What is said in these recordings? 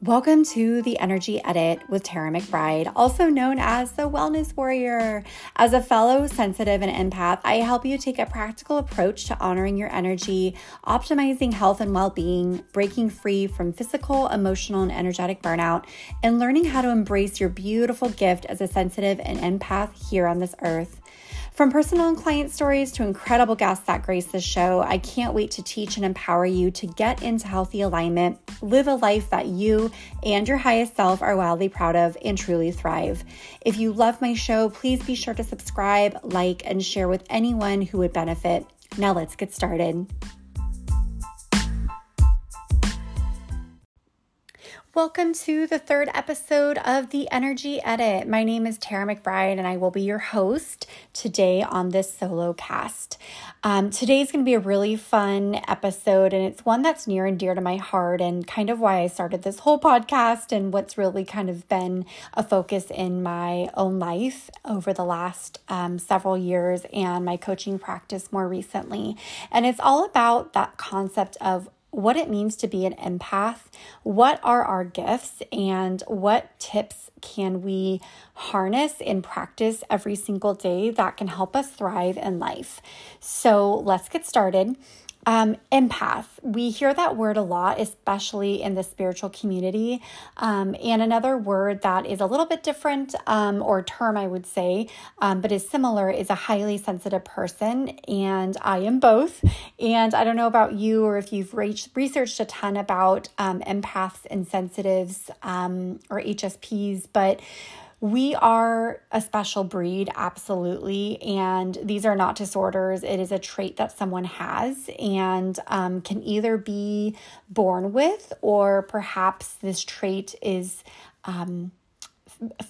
Welcome to the Energy Edit with Tara McBride, also known as the Wellness Warrior. As a fellow sensitive and empath, I help you take a practical approach to honoring your energy, optimizing health and well-being, breaking free from physical, emotional, and energetic burnout, and learning how to embrace your beautiful gift as a sensitive and empath here on this earth. From personal and client stories to incredible guests that grace this show, I can't wait to teach and empower you to get into healthy alignment, live a life that you and your highest self are wildly proud of, and truly thrive. If you love my show, please be sure to subscribe, like, and share with anyone who would benefit. Now let's get started. Welcome to the third episode of the Energy Edit. My name is Tara McBride and I will be your host today on this solo cast. Today's going to be a really fun episode, and it's one that's near and dear to my heart and kind of why I started this whole podcast and what's really kind of been a focus in my own life over the last several years and my coaching practice more recently. And it's all about that concept of what it means to be an empath, what are our gifts, and what tips can we harness and practice every single day that can help us thrive in life. So let's get started. Empath. We hear that word a lot, especially in the spiritual community. And another word that is a little bit different, or term I would say, but is similar, is a highly sensitive person. And I am both. And I don't know about you or if you've researched a ton about empaths and sensitives or HSPs, but we are a special breed, absolutely, and these are not disorders. It is a trait that someone has and can either be born with, or perhaps this trait is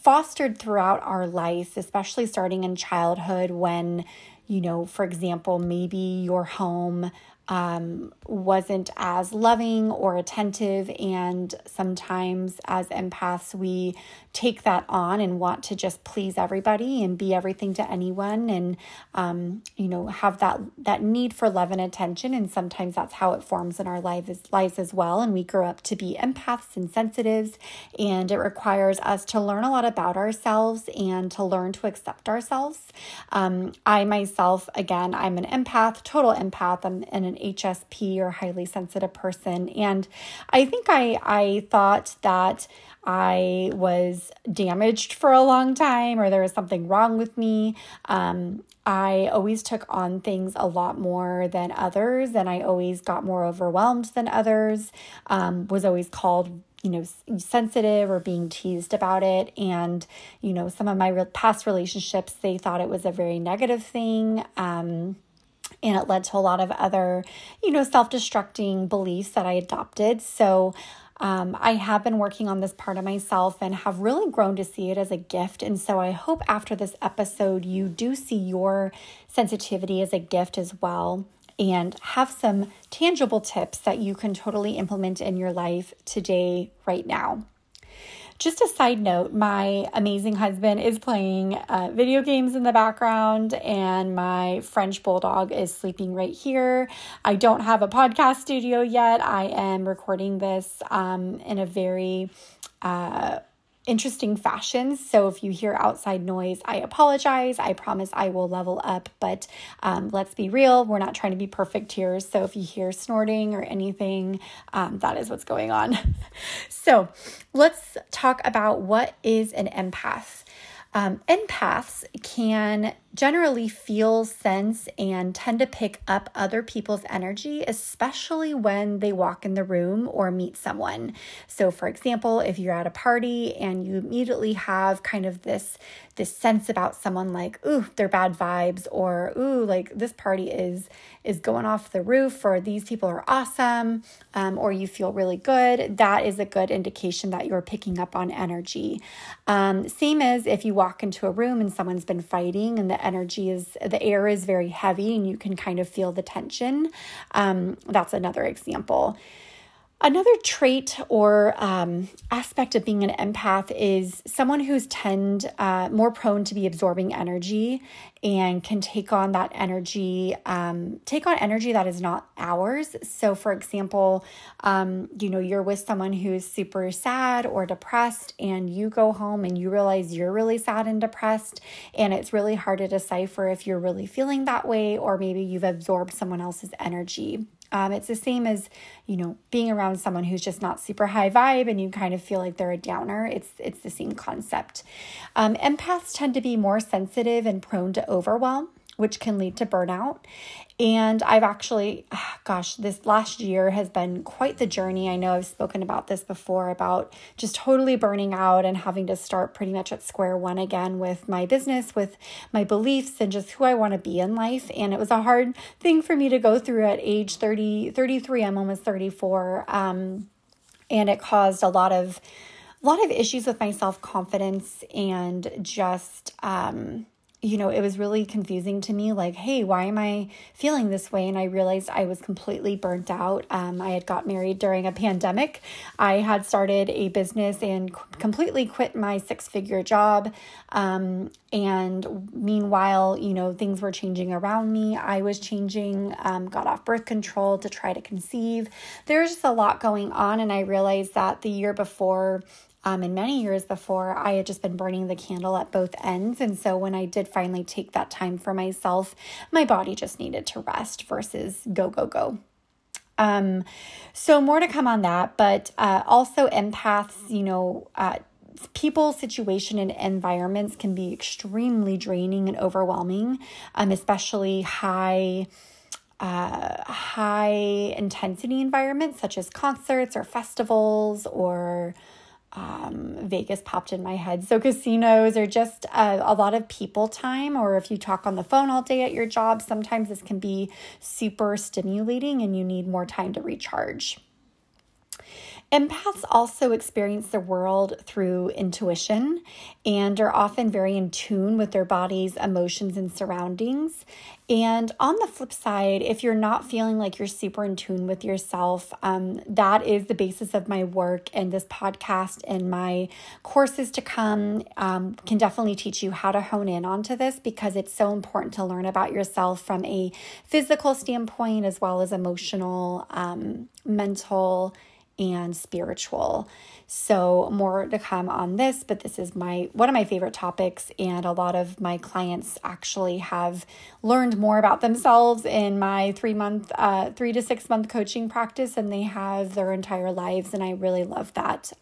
fostered throughout our life, especially starting in childhood when, you know, for example, maybe your home wasn't as loving or attentive, and sometimes as empaths, we take that on and want to just please everybody and be everything to anyone, and have that need for love and attention. And sometimes that's how it forms in our lives as well. And we grow up to be empaths and sensitives, and it requires us to learn a lot about ourselves and to learn to accept ourselves. I myself, again, I'm an empath, total empath, and an HSP or highly sensitive person. And I think I thought that I was damaged for a long time, or there was something wrong with me. I always took on things a lot more than others, and I always got more overwhelmed than others, was always called, sensitive or being teased about it. And, some of my past relationships, they thought it was a very negative thing. And it led to a lot of other, self-destructing beliefs that I adopted. So I have been working on this part of myself and have really grown to see it as a gift. And so I hope after this episode, you do see your sensitivity as a gift as well, and have some tangible tips that you can totally implement in your life today, right now. Just a side note, my amazing husband is playing video games in the background, and my French bulldog is sleeping right here. I don't have a podcast studio yet. I am recording this in a very interesting fashion. So if you hear outside noise, I apologize. I promise I will level up, but let's be real. We're not trying to be perfect here. So if you hear snorting or anything, that is what's going on. So let's talk about what is an empath. Empaths can generally feel, sense, and tend to pick up other people's energy, especially when they walk in the room or meet someone. So for example, if you're at a party and you immediately have kind of this sense about someone, like, ooh, they're bad vibes, or ooh, like this party is going off the roof, or these people are awesome, or you feel really good, that is a good indication that you're picking up on energy. Same as if you walk into a room and someone's been fighting and the air is very heavy and you can kind of feel the tension. That's another example. Another trait or aspect of being an empath is someone who's more prone to be absorbing energy and can take on that energy, that is not ours. So for example, you're with someone who's super sad or depressed and you go home and you realize you're really sad and depressed, and it's really hard to decipher if you're really feeling that way or maybe you've absorbed someone else's energy. It's the same as, being around someone who's just not super high vibe and you kind of feel like they're a downer. It's the same concept. Empaths tend to be more sensitive and prone to overwhelm, which can lead to burnout. And I've actually, this last year has been quite the journey. I know I've spoken about this before, about just totally burning out and having to start pretty much at square one again with my business, with my beliefs, and just who I want to be in life. And it was a hard thing for me to go through at age 30, 33, I'm almost 34. And it caused a lot of issues with my self-confidence and just, it was really confusing to me, like, hey, why am I feeling this way? And I realized I was completely burnt out. I had got married during a pandemic. I had started a business and completely quit my six-figure job. And meanwhile, things were changing around me. I was changing, got off birth control to try to conceive. There's just a lot going on. And I realized that the year before, and many years before, I had just been burning the candle at both ends. And so when I did finally take that time for myself, my body just needed to rest versus go, go, go. So more to come on that, but also empaths, people, situation, and environments can be extremely draining and overwhelming, especially high intensity environments such as concerts or festivals or Vegas popped in my head. So casinos are just a lot of people time, or if you talk on the phone all day at your job, sometimes this can be super stimulating and you need more time to recharge. Empaths also experience the world through intuition and are often very in tune with their bodies, emotions, and surroundings. And on the flip side, if you're not feeling like you're super in tune with yourself, that is the basis of my work, and this podcast and my courses to come can definitely teach you how to hone in onto this, because it's so important to learn about yourself from a physical standpoint as well as emotional, mental, and spiritual. So more to come on this, but this is one of my favorite topics, and a lot of my clients actually have learned more about themselves in my 3 to 6 month coaching practice, and they have their entire lives, and I really love that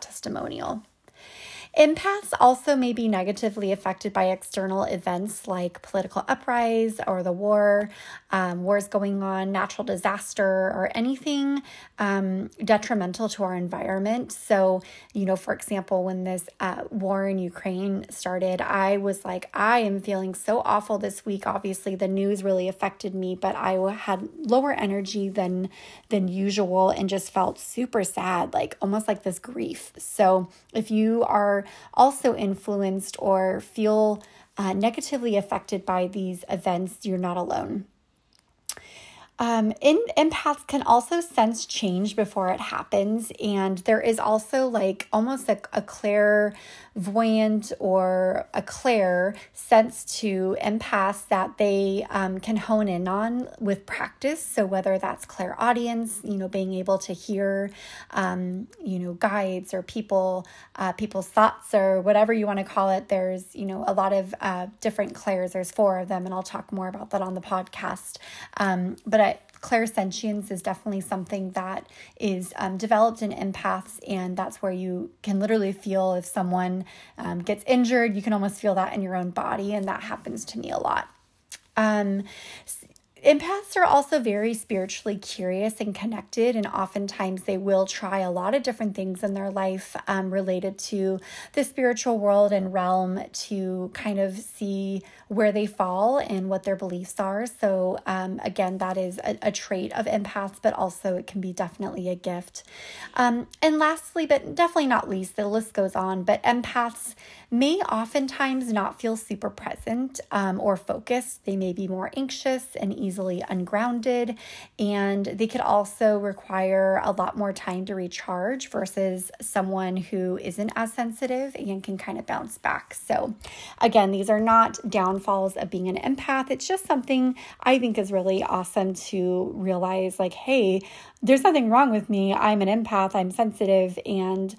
testimonial. Empaths also may be negatively affected by external events like political uprisings or the war, wars going on, natural disaster, or anything detrimental to our environment. So, for example, when this war in Ukraine started, I was like, I am feeling so awful this week. Obviously, the news really affected me, but I had lower energy than usual and just felt super sad, like almost like this grief. So if you are also influenced or feel negatively affected by these events, you're not alone. Empaths can also sense change before it happens, and there is also like almost a clairvoyant or a clair sense to empaths that they can hone in on with practice. So whether that's clairaudience, being able to hear, guides or people's thoughts or whatever you want to call it. There's a lot of different clairs. There's 4 of them, and I'll talk more about that on the podcast. But clairsentience is definitely something that is developed in empaths, and that's where you can literally feel if someone gets injured. You can almost feel that in your own body, and that happens to me a lot. Empaths are also very spiritually curious and connected, and oftentimes they will try a lot of different things in their life related to the spiritual world and realm to kind of see where they fall and what their beliefs are. So again, that is a trait of empaths, but also it can be definitely a gift. And lastly, but definitely not least, the list goes on, but empaths may oftentimes not feel super present or focused. They may be more anxious and easily easily ungrounded, and they could also require a lot more time to recharge versus someone who isn't as sensitive and can kind of bounce back. So again, these are not downfalls of being an empath. It's just something I think is really awesome to realize, like, hey, there's nothing wrong with me. I'm an empath. I'm sensitive. And,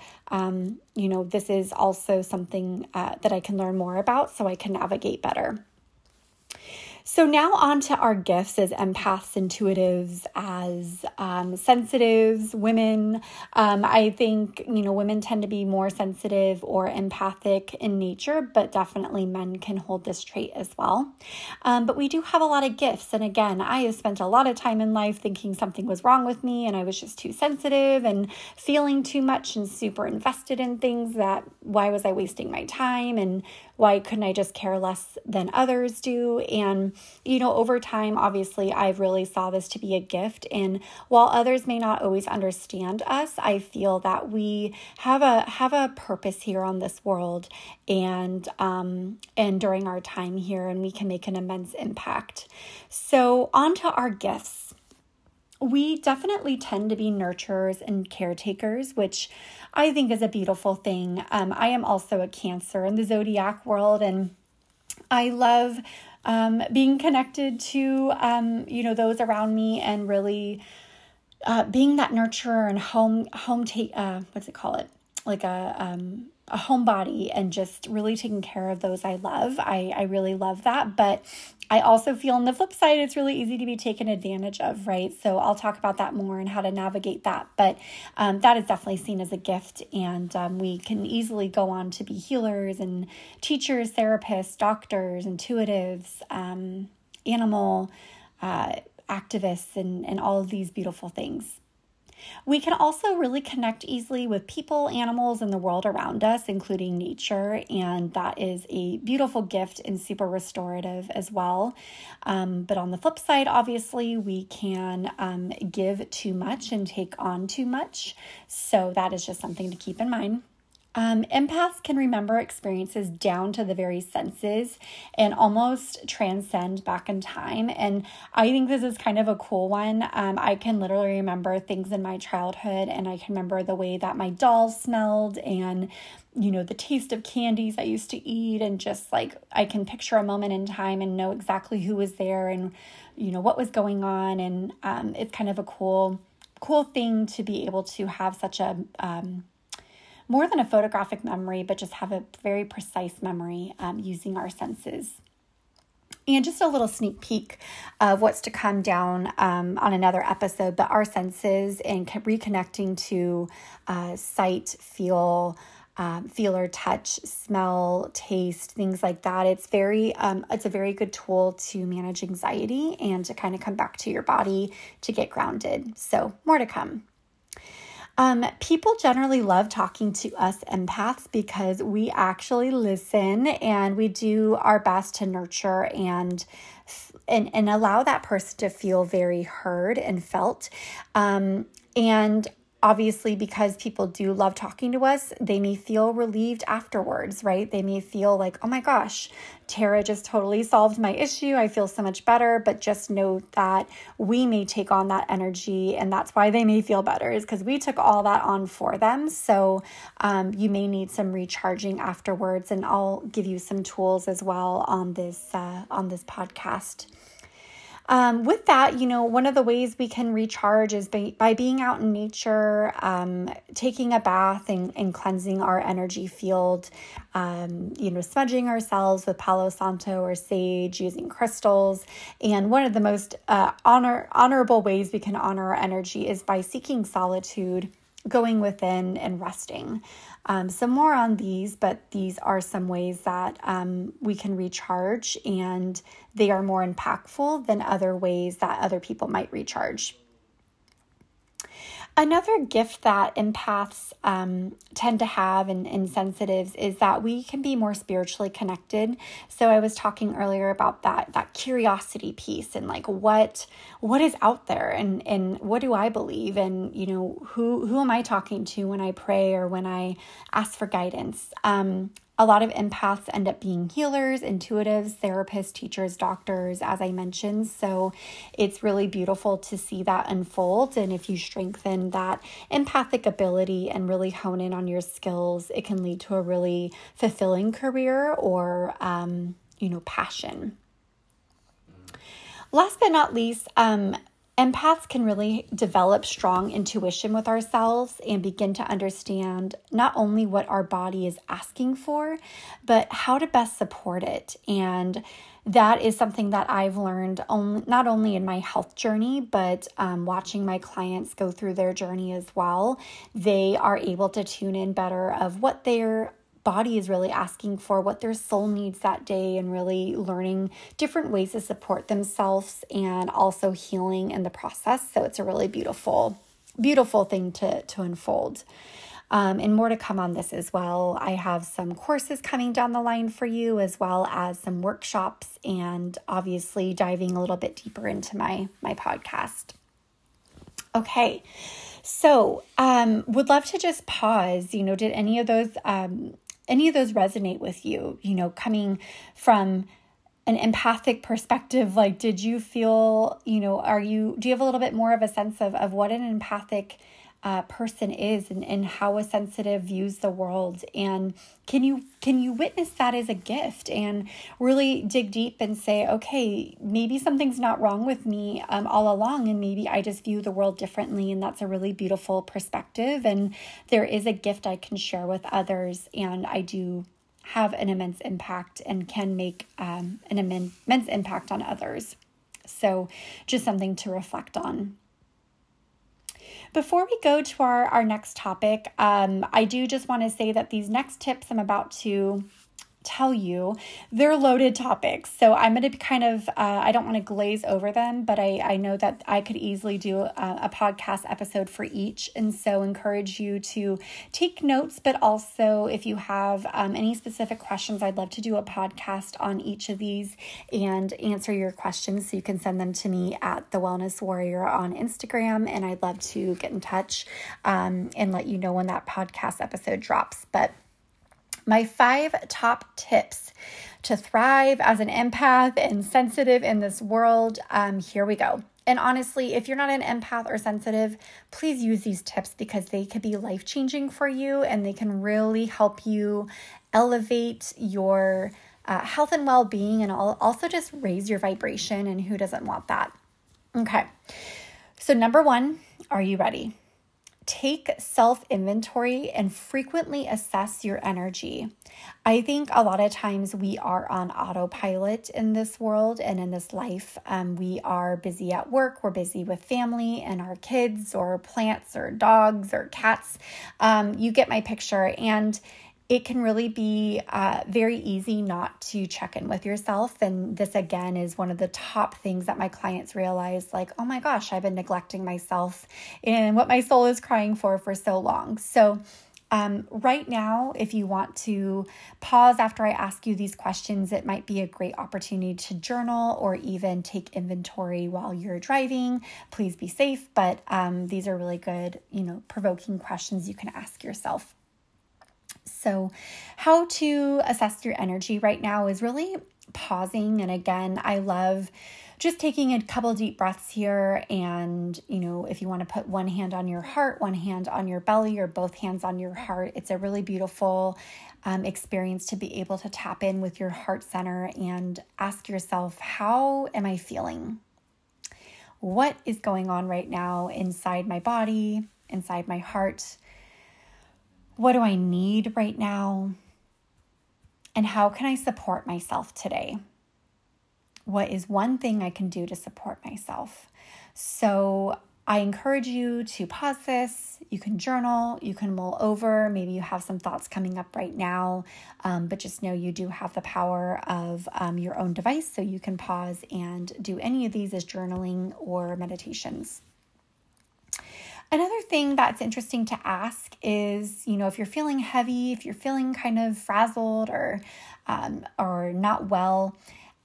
you know, this is also something that I can learn more about so I can navigate better. So now on to our gifts as empaths, intuitives, as sensitives, women. I think, you know, women tend to be more sensitive or empathic in nature, but definitely men can hold this trait as well. But we do have a lot of gifts. And again, I have spent a lot of time in life thinking something was wrong with me and I was just too sensitive and feeling too much and super invested in things, that why was I wasting my time and why couldn't I just care less than others do? And you know, over time, obviously, I've really saw this to be a gift. And while others may not always understand us, I feel that we have a purpose here on this world, and during our time here, and we can make an immense impact. So on to our gifts. We definitely tend to be nurturers and caretakers, which I think is a beautiful thing. I am also a Cancer in the zodiac world, and I love being connected to, you know, those around me, and really being that nurturer and a homebody, and just really taking care of those I love. I really love that. But I also feel on the flip side, it's really easy to be taken advantage of, right? So I'll talk about that more and how to navigate that. But that is definitely seen as a gift. And we can easily go on to be healers and teachers, therapists, doctors, intuitives, animal activists, and all of these beautiful things. We can also really connect easily with people, animals, and the world around us, including nature, and that is a beautiful gift and super restorative as well. But on the flip side, obviously, we can give too much and take on too much, so that is just something to keep in mind. Empaths can remember experiences down to the very senses and almost transcend back in time. And I think this is kind of a cool one. I can literally remember things in my childhood, and I can remember the way that my dolls smelled and, you know, the taste of candies I used to eat, and just like, I can picture a moment in time and know exactly who was there and, you know, what was going on. And, it's kind of a cool thing to be able to have such a, more than a photographic memory, but just have a very precise memory using our senses. And just a little sneak peek of what's to come down on another episode, but our senses and reconnecting to sight, feeler, touch, smell, taste, things like that. It's a very good tool to manage anxiety and to kind of come back to your body to get grounded. So more to come. People generally love talking to us empaths because we actually listen, and we do our best to nurture and allow that person to feel very heard and felt. And obviously, because people do love talking to us, they may feel relieved afterwards, right? They may feel like, oh my gosh, Tara just totally solved my issue. I feel so much better. But just know that we may take on that energy, and that's why they may feel better, is because we took all that on for them. So you may need some recharging afterwards, and I'll give you some tools as well on this podcast. With that, you know, one of the ways we can recharge is by being out in nature, taking a bath and cleansing our energy field, you know, smudging ourselves with Palo Santo or sage, using crystals. And one of the most honorable ways we can honor our energy is by seeking solitude, going within, and resting. So more on these, but these are some ways that we can recharge, and they are more impactful than other ways that other people might recharge. Another gift that empaths tend to have and sensitives is that we can be more spiritually connected. So I was talking earlier about that curiosity piece, and like what is out there, and what do I believe, and you know, who am I talking to when I pray or when I ask for guidance. A lot of empaths end up being healers, intuitives, therapists, teachers, doctors, as I mentioned. So it's really beautiful to see that unfold. And if you strengthen that empathic ability and really hone in on your skills, it can lead to a really fulfilling career or, passion. Last but not least, empaths can really develop strong intuition with ourselves and begin to understand not only what our body is asking for, but how to best support it. And that is something that I've learned not only in my health journey, but watching my clients go through their journey as well. They are able to tune in better of what their body is really asking for, what their soul needs that day, and really learning different ways to support themselves and also healing in the process. So it's a really beautiful, beautiful thing to unfold. And more to come on this as well. I have some courses coming down the line for you, as well as some workshops, and obviously diving a little bit deeper into my podcast. Okay. So, would love to just pause, did any of those resonate with you, coming from an empathic perspective? Like, did you feel, do you have a little bit more of a sense of what an empathic person is and how a sensitive views the world? And can you witness that as a gift and really dig deep and say, okay, maybe something's not wrong with me all along, and maybe I just view the world differently. And that's a really beautiful perspective. And there is a gift I can share with others. And I do have an immense impact and can make an immense impact on others. So just something to reflect on. Before we go to our next topic, I do just want to say that these next tips I'm about to tell you, they're loaded topics. So I'm going to be I don't want to glaze over them, but I know that I could easily do a podcast episode for each. And so encourage you to take notes, but also if you have any specific questions, I'd love to do a podcast on each of these and answer your questions. So you can send them to me at The Wellness Warrior on Instagram. And I'd love to get in touch and let you know when that podcast episode drops. But my 5 top tips to thrive as an empath and sensitive in this world. Here we go. And honestly, if you're not an empath or sensitive, please use these tips because they could be life-changing for you and they can really help you elevate your health and well-being and also just raise your vibration, and who doesn't want that? Okay. So number 1, are you ready? Take self-inventory and frequently assess your energy. I think a lot of times we are on autopilot in this world and in this life. We are busy at work, we're busy with family and our kids or plants or dogs or cats. You get my picture. And it can really be very easy not to check in with yourself. And this, again, is one of the top things that my clients realize, like, oh my gosh, I've been neglecting myself and what my soul is crying for so long. So right now, if you want to pause after I ask you these questions, it might be a great opportunity to journal or even take inventory while you're driving. Please be safe, but these are really good, provoking questions you can ask yourself. So how to assess your energy right now is really pausing. And again, I love just taking a couple deep breaths here. And, if you want to put one hand on your heart, one hand on your belly, or both hands on your heart, it's a really beautiful experience to be able to tap in with your heart center and ask yourself, how am I feeling? What is going on right now inside my body, inside my heart? What do I need right now? And how can I support myself today? What is one thing I can do to support myself? So I encourage you to pause this. You can journal, you can mull over. Maybe you have some thoughts coming up right now, but just know you do have the power of your own device. So you can pause and do any of these as journaling or meditations. Another thing that's interesting to ask is, if you're feeling heavy, if you're feeling kind of frazzled or not well,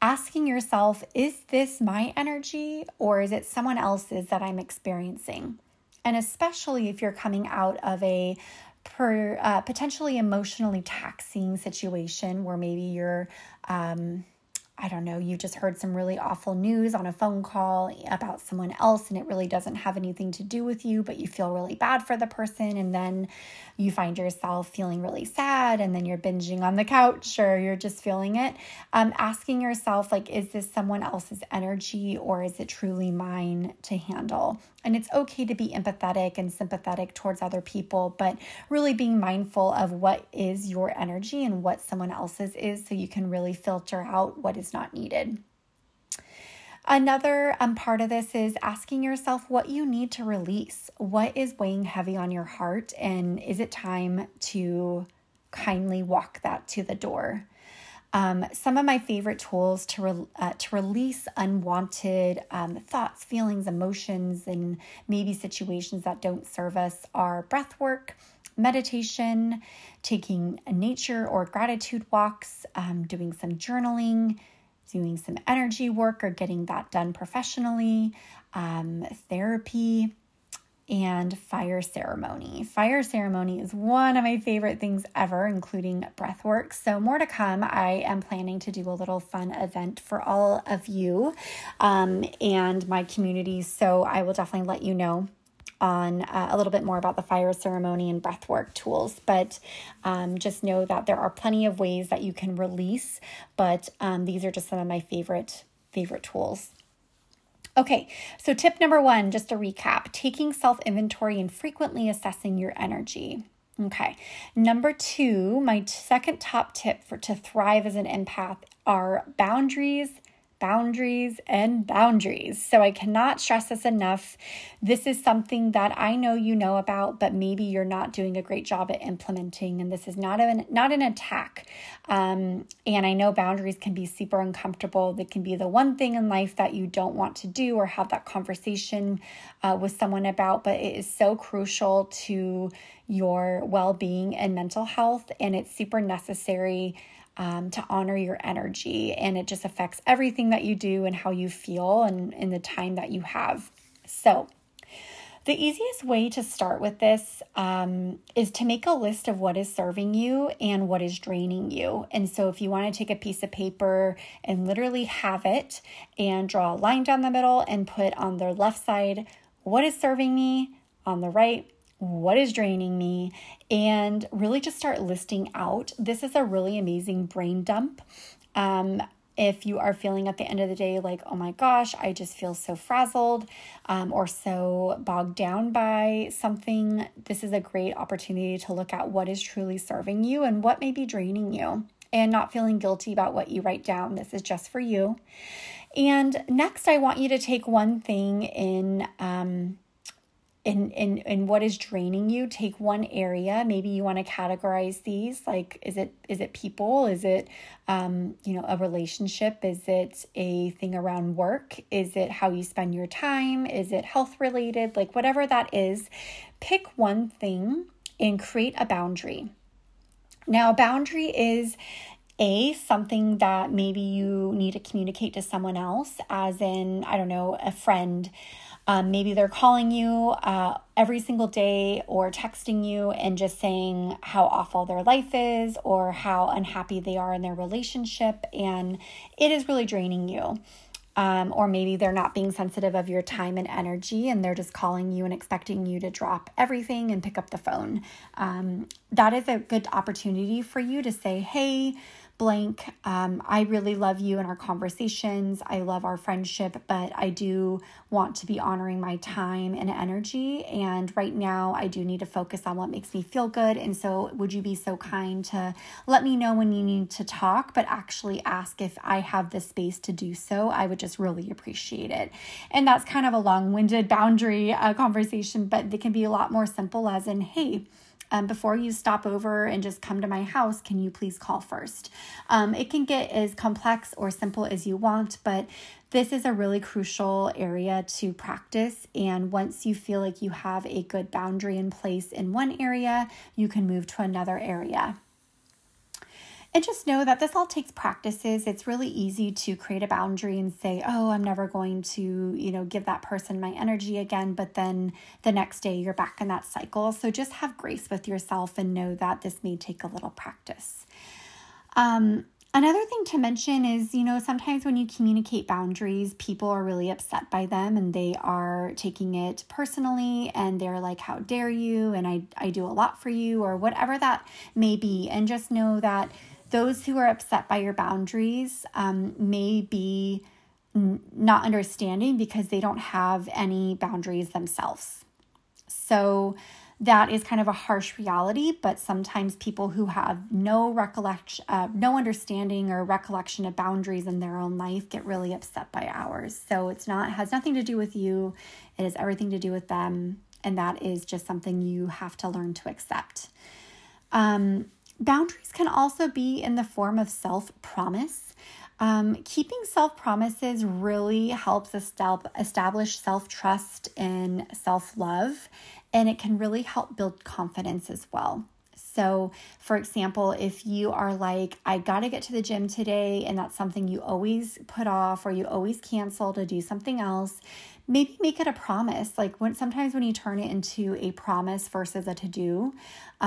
asking yourself, is this my energy or is it someone else's that I'm experiencing? And especially if you're coming out of a potentially emotionally taxing situation where maybe you're, I don't know, you just heard some really awful news on a phone call about someone else and it really doesn't have anything to do with you, but you feel really bad for the person and then you find yourself feeling really sad and then you're binging on the couch or you're just feeling it. Asking yourself, like, is this someone else's energy or is it truly mine to handle? And it's okay to be empathetic and sympathetic towards other people, but really being mindful of what is your energy and what someone else's is so you can really filter out what is not needed. Another part of this is asking yourself what you need to release. What is weighing heavy on your heart, and is it time to kindly walk that to the door? Some of my favorite tools to release unwanted thoughts, feelings, emotions, and maybe situations that don't serve us are breath work, meditation, taking nature or gratitude walks, doing some journaling, doing some energy work or getting that done professionally, therapy, and fire ceremony. Fire ceremony is one of my favorite things ever, including breath work. So more to come. I am planning to do a little fun event for all of you and my community. So I will definitely let you know on a little bit more about the fire ceremony and breathwork tools, but just know that there are plenty of ways that you can release, but these are just some of my favorite tools. Okay, so tip number one, just to recap, taking self-inventory and frequently assessing your energy. Okay, number two, my second top tip to thrive as an empath are boundaries, boundaries, and boundaries. So I cannot stress this enough. This is something that I know you know about, but maybe you're not doing a great job at implementing. And this is not an attack. And I know boundaries can be super uncomfortable. They can be the one thing in life that you don't want to do or have that conversation with someone about, but it is so crucial to your well-being and mental health. And it's super necessary to honor your energy, and it just affects everything that you do and how you feel and in the time that you have. So the easiest way to start with this is to make a list of what is serving you and what is draining you. And so if you want to take a piece of paper and literally have it and draw a line down the middle and put on the left side, what is serving me, on the right, what is draining me, and really just start listing out. This is a really amazing brain dump. If you are feeling at the end of the day like, oh my gosh, I just feel so frazzled or so bogged down by something, this is a great opportunity to look at what is truly serving you and what may be draining you, and not feeling guilty about what you write down. This is just for you. And next, I want you to take one thing in what is draining you. Take one area. Maybe you want to categorize these. Like, is it people? Is it, a relationship? Is it a thing around work? Is it how you spend your time? Is it health related? Like, whatever that is, pick one thing and create a boundary. Now, a boundary is something that maybe you need to communicate to someone else, as in, I don't know, a friend. Maybe they're calling you every single day or texting you and just saying how awful their life is or how unhappy they are in their relationship, and it is really draining you. Or maybe they're not being sensitive of your time and energy, and they're just calling you and expecting you to drop everything and pick up the phone. That is a good opportunity for you to say, hey, blank, I really love you and our conversations. I love our friendship, but I do want to be honoring my time and energy. And right now I do need to focus on what makes me feel good. And so would you be so kind to let me know when you need to talk, but actually ask if I have the space to do so. I would just really appreciate it. And that's kind of a long-winded boundary conversation, but they can be a lot more simple, as in, hey, before you stop over and just come to my house, can you please call first? It can get as complex or simple as you want, but this is a really crucial area to practice. And once you feel like you have a good boundary in place in one area, you can move to another area. And just know that this all takes practices. It's really easy to create a boundary and say, oh, I'm never going to, give that person my energy again. But then the next day you're back in that cycle. So just have grace with yourself and know that this may take a little practice. Another thing to mention is, sometimes when you communicate boundaries, people are really upset by them and they are taking it personally and they're like, how dare you? And I do a lot for you, or whatever that may be. And just know that those who are upset by your boundaries may be not understanding because they don't have any boundaries themselves. So that is kind of a harsh reality, but sometimes people who have no understanding or recollection of boundaries in their own life get really upset by ours. So it has nothing to do with you. It has everything to do with them. And that is just something you have to learn to accept. Boundaries can also be in the form of self-promise. Keeping self-promises really helps establish self-trust and self-love, and it can really help build confidence as well. So, for example, if you are like, I got to get to the gym today, and that's something you always put off or you always cancel to do something else, maybe make it a promise. Like sometimes when you turn it into a promise versus a to-do,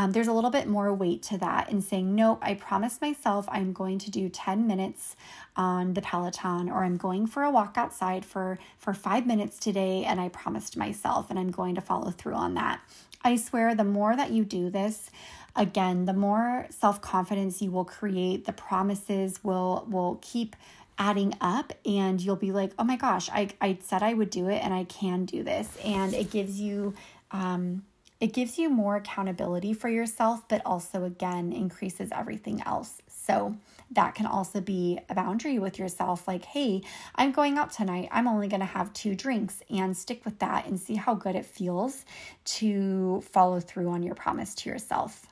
there's a little bit more weight to that in saying, nope, I promised myself I'm going to do 10 minutes on the Peloton, or I'm going for a walk outside for 5 minutes today, and I promised myself, and I'm going to follow through on that. I swear, the more that you do this, again, the more self-confidence you will create. The promises will keep adding up, and you'll be like, oh my gosh, I said I would do it, and I can do this. And it gives you more accountability for yourself, but also, again, increases everything else. So that can also be a boundary with yourself, like, hey, I'm going out tonight. I'm only going to have 2 drinks, and stick with that and see how good it feels to follow through on your promise to yourself.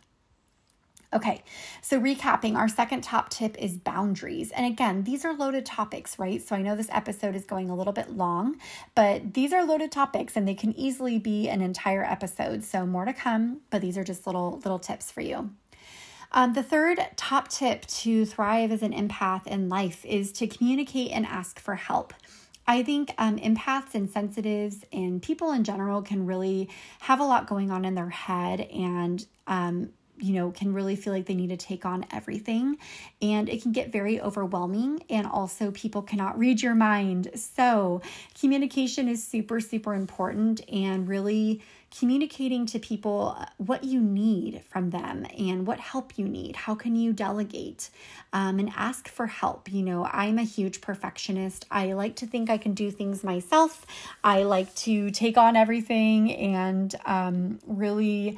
Okay, so recapping, our second top tip is boundaries. And again, these are loaded topics, right? So I know this episode is going a little bit long, but these are loaded topics and they can easily be an entire episode. So more to come, but these are just little tips for you. The third top tip to thrive as an empath in life is to communicate and ask for help. I think empaths and sensitives and people in general can really have a lot going on in their head, and can really feel like they need to take on everything, and it can get very overwhelming. And also, people cannot read your mind. So communication is super, super important, and really communicating to people what you need from them and what help you need. How can you delegate and ask for help? I'm a huge perfectionist. I like to think I can do things myself. I like to take on everything and really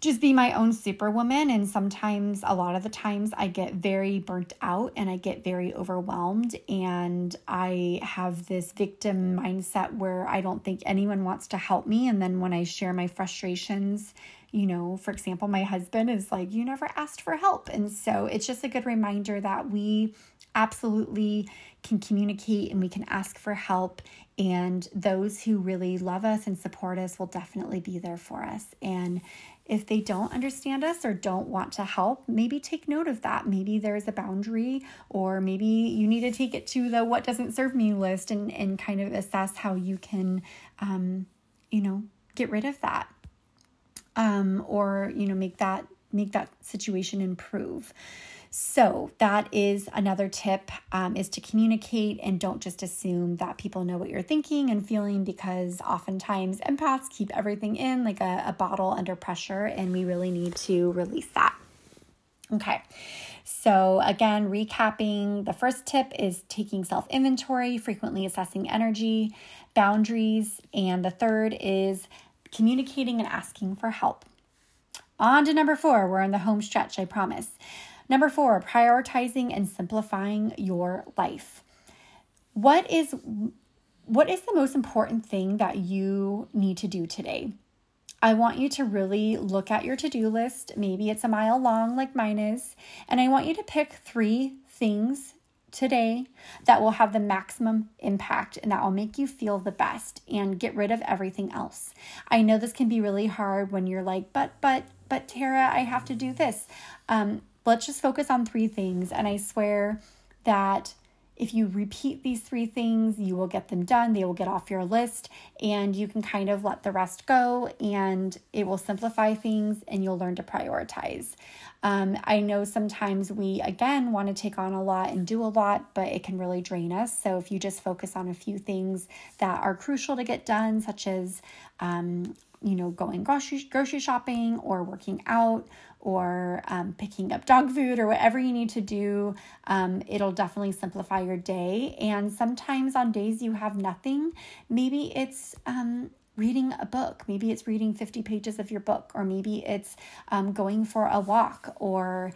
just be my own superwoman. And sometimes, a lot of the times, I get very burnt out and I get very overwhelmed, and I have this victim mindset where I don't think anyone wants to help me. And then when I share my frustrations, for example, my husband is like, you never asked for help. And so it's just a good reminder that we absolutely can communicate and we can ask for help. And those who really love us and support us will definitely be there for us. And if they don't understand us or don't want to help, maybe take note of that. Maybe there's a boundary, or maybe you need to take it to the what doesn't serve me list and kind of assess how you can, get rid of that, or, make that situation improve. So that is another tip, is to communicate, and don't just assume that people know what you're thinking and feeling, because oftentimes empaths keep everything in like a bottle under pressure, and we really need to release that. Okay. So again, recapping, the first tip is taking self-inventory, frequently assessing energy, boundaries, and the third is communicating and asking for help. On to number 4. We're in the home stretch, I promise. Number 4, prioritizing and simplifying your life. What is the most important thing that you need to do today? I want you to really look at your to-do list. Maybe it's a mile long like mine is. And I want you to pick 3 things today that will have the maximum impact and that will make you feel the best, and get rid of everything else. I know this can be really hard when you're like, but Tara, I have to do this. let's just focus on three things. And I swear that if you repeat these three things, you will get them done. They will get off your list and you can kind of let the rest go, and it will simplify things and you'll learn to prioritize. I know sometimes we, again, want to take on a lot and do a lot, but it can really drain us. So if you just focus on a few things that are crucial to get done, such as, going grocery shopping or working out or picking up dog food or whatever you need to do, it'll definitely simplify your day. And sometimes on days you have nothing, maybe it's reading a book. Maybe it's reading 50 pages of your book, or maybe it's going for a walk or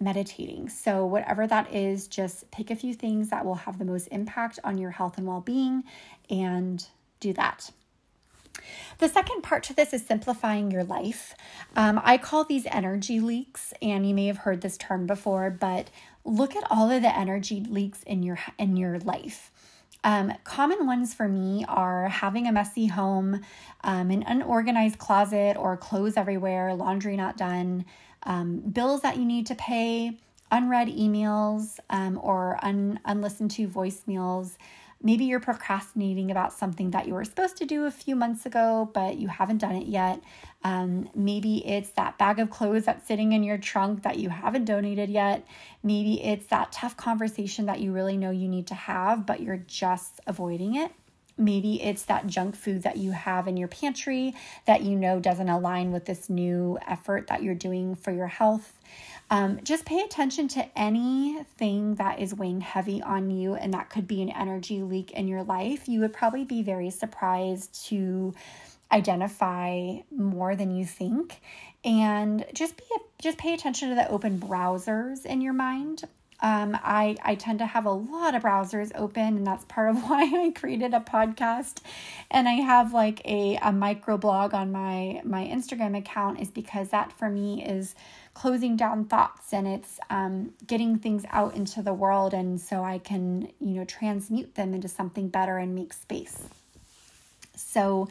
meditating. So whatever that is, just pick a few things that will have the most impact on your health and well-being and do that. The second part to this is simplifying your life. I call these energy leaks, and you may have heard this term before, but look at all of the energy leaks in your life. Common ones for me are having a messy home, an unorganized closet or clothes everywhere, laundry not done, bills that you need to pay, unread emails, or unlistened to voicemails. Maybe you're procrastinating about something that you were supposed to do a few months ago, but you haven't done it yet. Maybe it's that bag of clothes that's sitting in your trunk that you haven't donated yet. Maybe it's that tough conversation that you really know you need to have, but you're just avoiding it. Maybe it's that junk food that you have in your pantry that you know doesn't align with this new effort that you're doing for your health. Just pay attention to anything that is weighing heavy on you, and that could be an energy leak in your life. You would probably be very surprised to identify more than you think, and just pay attention to the open browsers in your mind. I tend to have a lot of browsers open, and that's part of why I created a podcast. And I have like a micro blog on my Instagram account, is because that for me is closing down thoughts, and it's getting things out into the world. And so I can, transmute them into something better and make space. So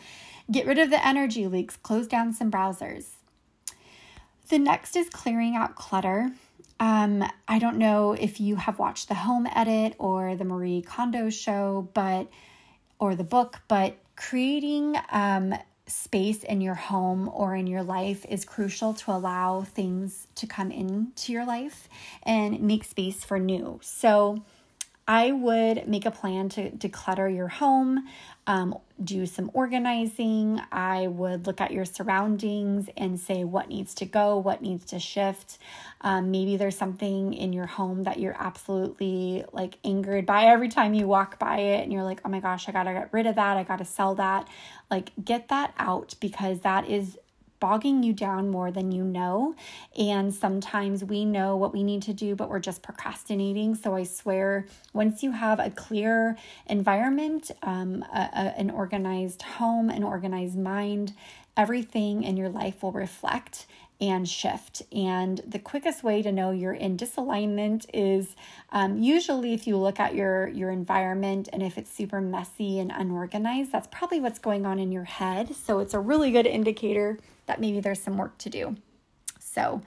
get rid of the energy leaks, close down some browsers. The next is clearing out clutter. I don't know if you have watched the Home Edit or the Marie Kondo show, or the book, but creating space in your home or in your life is crucial to allow things to come into your life and make space for new. So I would make a plan to declutter your home, do some organizing. I would look at your surroundings and say what needs to go, what needs to shift. Maybe there's something in your home that you're absolutely like angered by every time you walk by it, and you're like, oh my gosh, I gotta get rid of that. I gotta sell that. Like, get that out, because that is bogging you down more than you know. And sometimes we know what we need to do, but we're just procrastinating. So I swear, once you have a clear environment, an organized home, an organized mind, everything in your life will reflect and shift. And the quickest way to know you're in disalignment is usually if you look at your environment, and if it's super messy and unorganized, that's probably what's going on in your head. So it's a really good indicator that maybe there's some work to do. So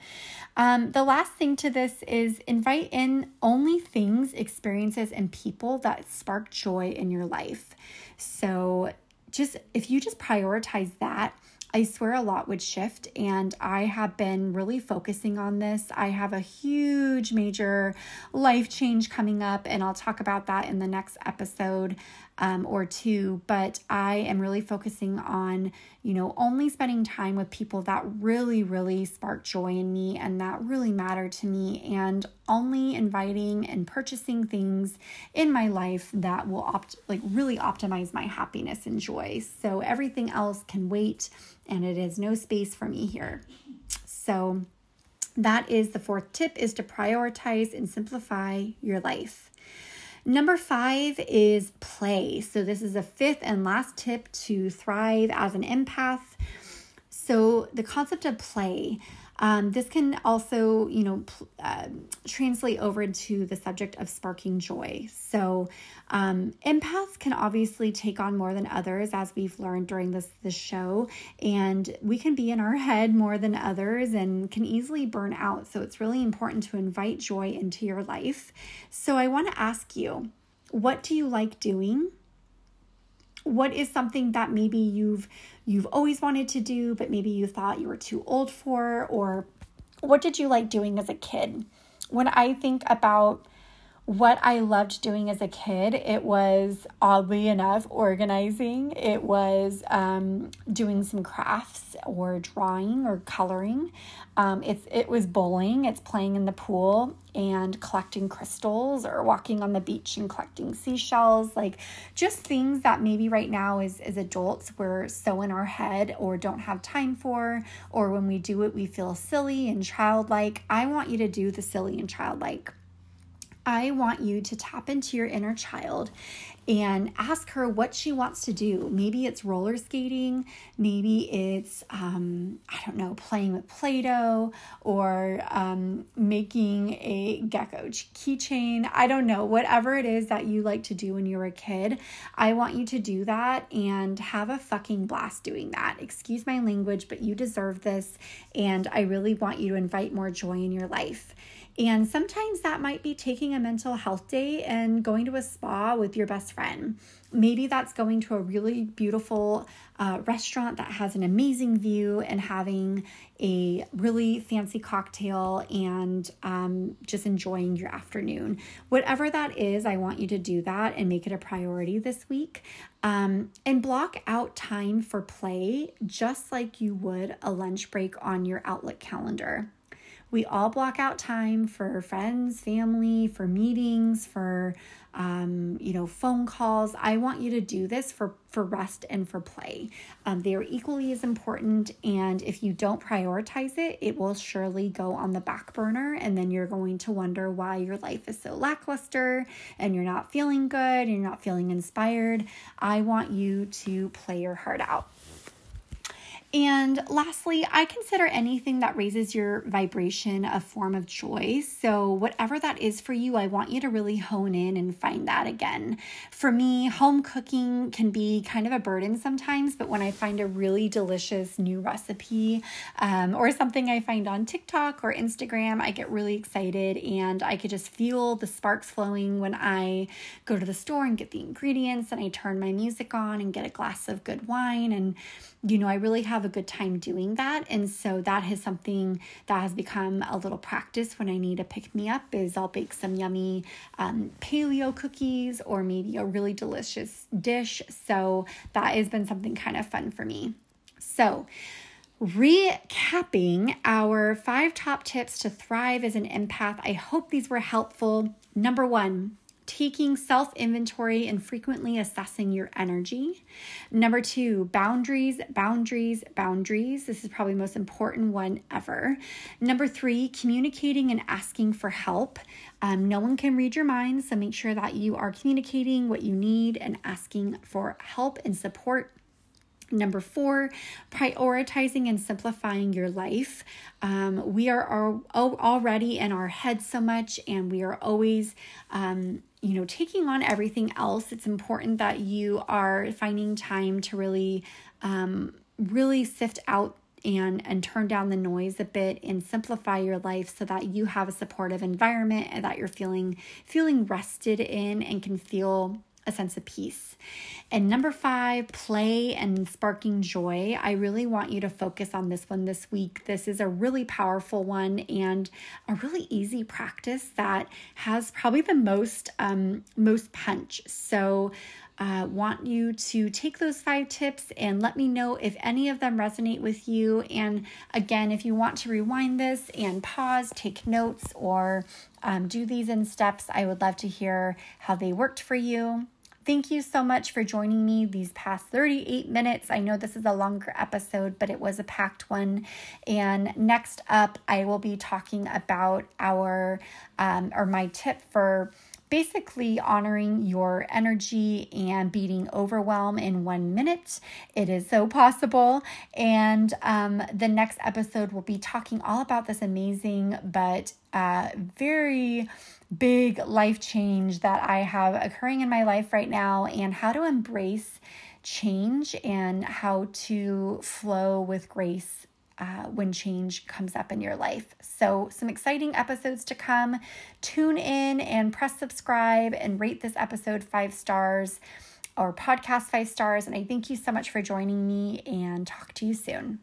the last thing to this is invite in only things, experiences, and people that spark joy in your life. So if you just prioritize that, I swear a lot would shift, and I have been really focusing on this. I have a huge major life change coming up, and I'll talk about that in the next episode or two, but I am really focusing on, only spending time with people that really, really spark joy in me and that really matter to me, and only inviting and purchasing things in my life that will really optimize my happiness and joy. So everything else can wait, and it is no space for me here. So that is the fourth tip, is to prioritize and simplify your life. Number 5 is play. So this is the fifth and last tip to thrive as an empath. So the concept of play, This can also, translate over to the subject of sparking joy. So empaths can obviously take on more than others, as we've learned during this show, and we can be in our head more than others and can easily burn out. So it's really important to invite joy into your life. So I want to ask you, what do you like doing? What is something that maybe you've always wanted to do, but maybe you thought you were too old for? Or what did you like doing as a kid? When I think about what I loved doing as a kid, it was, oddly enough, organizing. It was doing some crafts or drawing or coloring. It was bowling. It's playing in the pool and collecting crystals, or walking on the beach and collecting seashells. Like, just things that maybe right now as adults we're so in our head or don't have time for, or when we do it, we feel silly and childlike. I want you to do the silly and childlike. I want you to tap into your inner child and ask her what she wants to do. Maybe it's roller skating. Maybe it's, playing with Play-Doh, or making a gecko keychain. I don't know. Whatever it is that you like to do when you were a kid, I want you to do that and have a fucking blast doing that. Excuse my language, but you deserve this. And I really want you to invite more joy in your life. And sometimes that might be taking a mental health day and going to a spa with your best friend. Maybe that's going to a really beautiful restaurant that has an amazing view and having a really fancy cocktail and just enjoying your afternoon. Whatever that is, I want you to do that and make it a priority this week. And block out time for play, just like you would a lunch break on your Outlook calendar. We all block out time for friends, family, for meetings, for, phone calls. I want you to do this for rest and for play. They are equally as important. And if you don't prioritize it, it will surely go on the back burner. And then you're going to wonder why your life is so lackluster and you're not feeling good and you're not feeling inspired. I want you to play your heart out. And lastly, I consider anything that raises your vibration a form of joy. So whatever that is for you, I want you to really hone in and find that again. For me, home cooking can be kind of a burden sometimes, but when I find a really delicious new recipe, or something I find on TikTok or Instagram, I get really excited, and I could just feel the sparks flowing when I go to the store and get the ingredients, and I turn my music on and get a glass of good wine, and I really have a good time doing that. And so that is something that has become a little practice when I need a pick-me-up, is I'll bake some yummy paleo cookies or maybe a really delicious dish. So that has been something kind of fun for me. So recapping our 5 top tips to thrive as an empath, I hope these were helpful. Number 1, taking self-inventory and frequently assessing your energy. Number 2, boundaries, boundaries, boundaries. This is probably the most important one ever. Number 3, communicating and asking for help. No one can read your mind, so make sure that you are communicating what you need and asking for help and support. Number 4, prioritizing and simplifying your life. We are already in our heads so much, and we are always taking on everything else. It's important that you are finding time to really, really sift out and turn down the noise a bit and simplify your life so that you have a supportive environment and that you're feeling rested in and can feel a sense of peace. And number 5, play and sparking joy. I really want you to focus on this one this week. This is a really powerful one and a really easy practice that has probably the most punch. So want you to take those 5 tips and let me know if any of them resonate with you. And again, if you want to rewind this and pause, take notes, or do these in steps, I would love to hear how they worked for you. Thank you so much for joining me these past 38 minutes. I know this is a longer episode, but it was a packed one. And next up, I will be talking about my tip for basically honoring your energy and beating overwhelm in 1 minute. It is so possible. And the next episode will be talking all about this amazing but very big life change that I have occurring in my life right now, and how to embrace change and how to flow with grace when change comes up in your life. So some exciting episodes to come. Tune in and press subscribe and rate this episode 5 stars or podcast 5 stars. And I thank you so much for joining me, and talk to you soon.